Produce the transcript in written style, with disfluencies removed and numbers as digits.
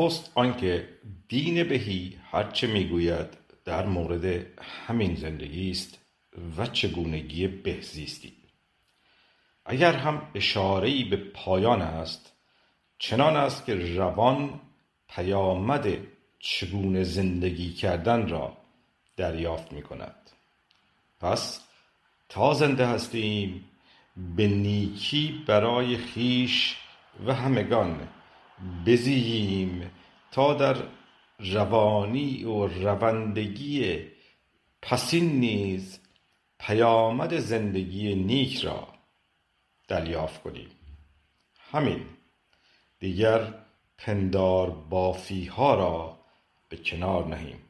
نخست آنکه دین بهی هرچه میگوید در مورد همین زندگی است و چگونگی بهزیستی. اگر هم اشاره‌ای به پایان است، چنان است که روان پیامد چگونه زندگی کردن را دریافت می کند. پس تا زنده هستیم به نیکی برای خیش و همگان بزییم تا در روانی و روندگی پسین نیز پیامد زندگی نیک را دریافت کنیم. همین، دیگر پندار بافی ها را به کنار نهیم.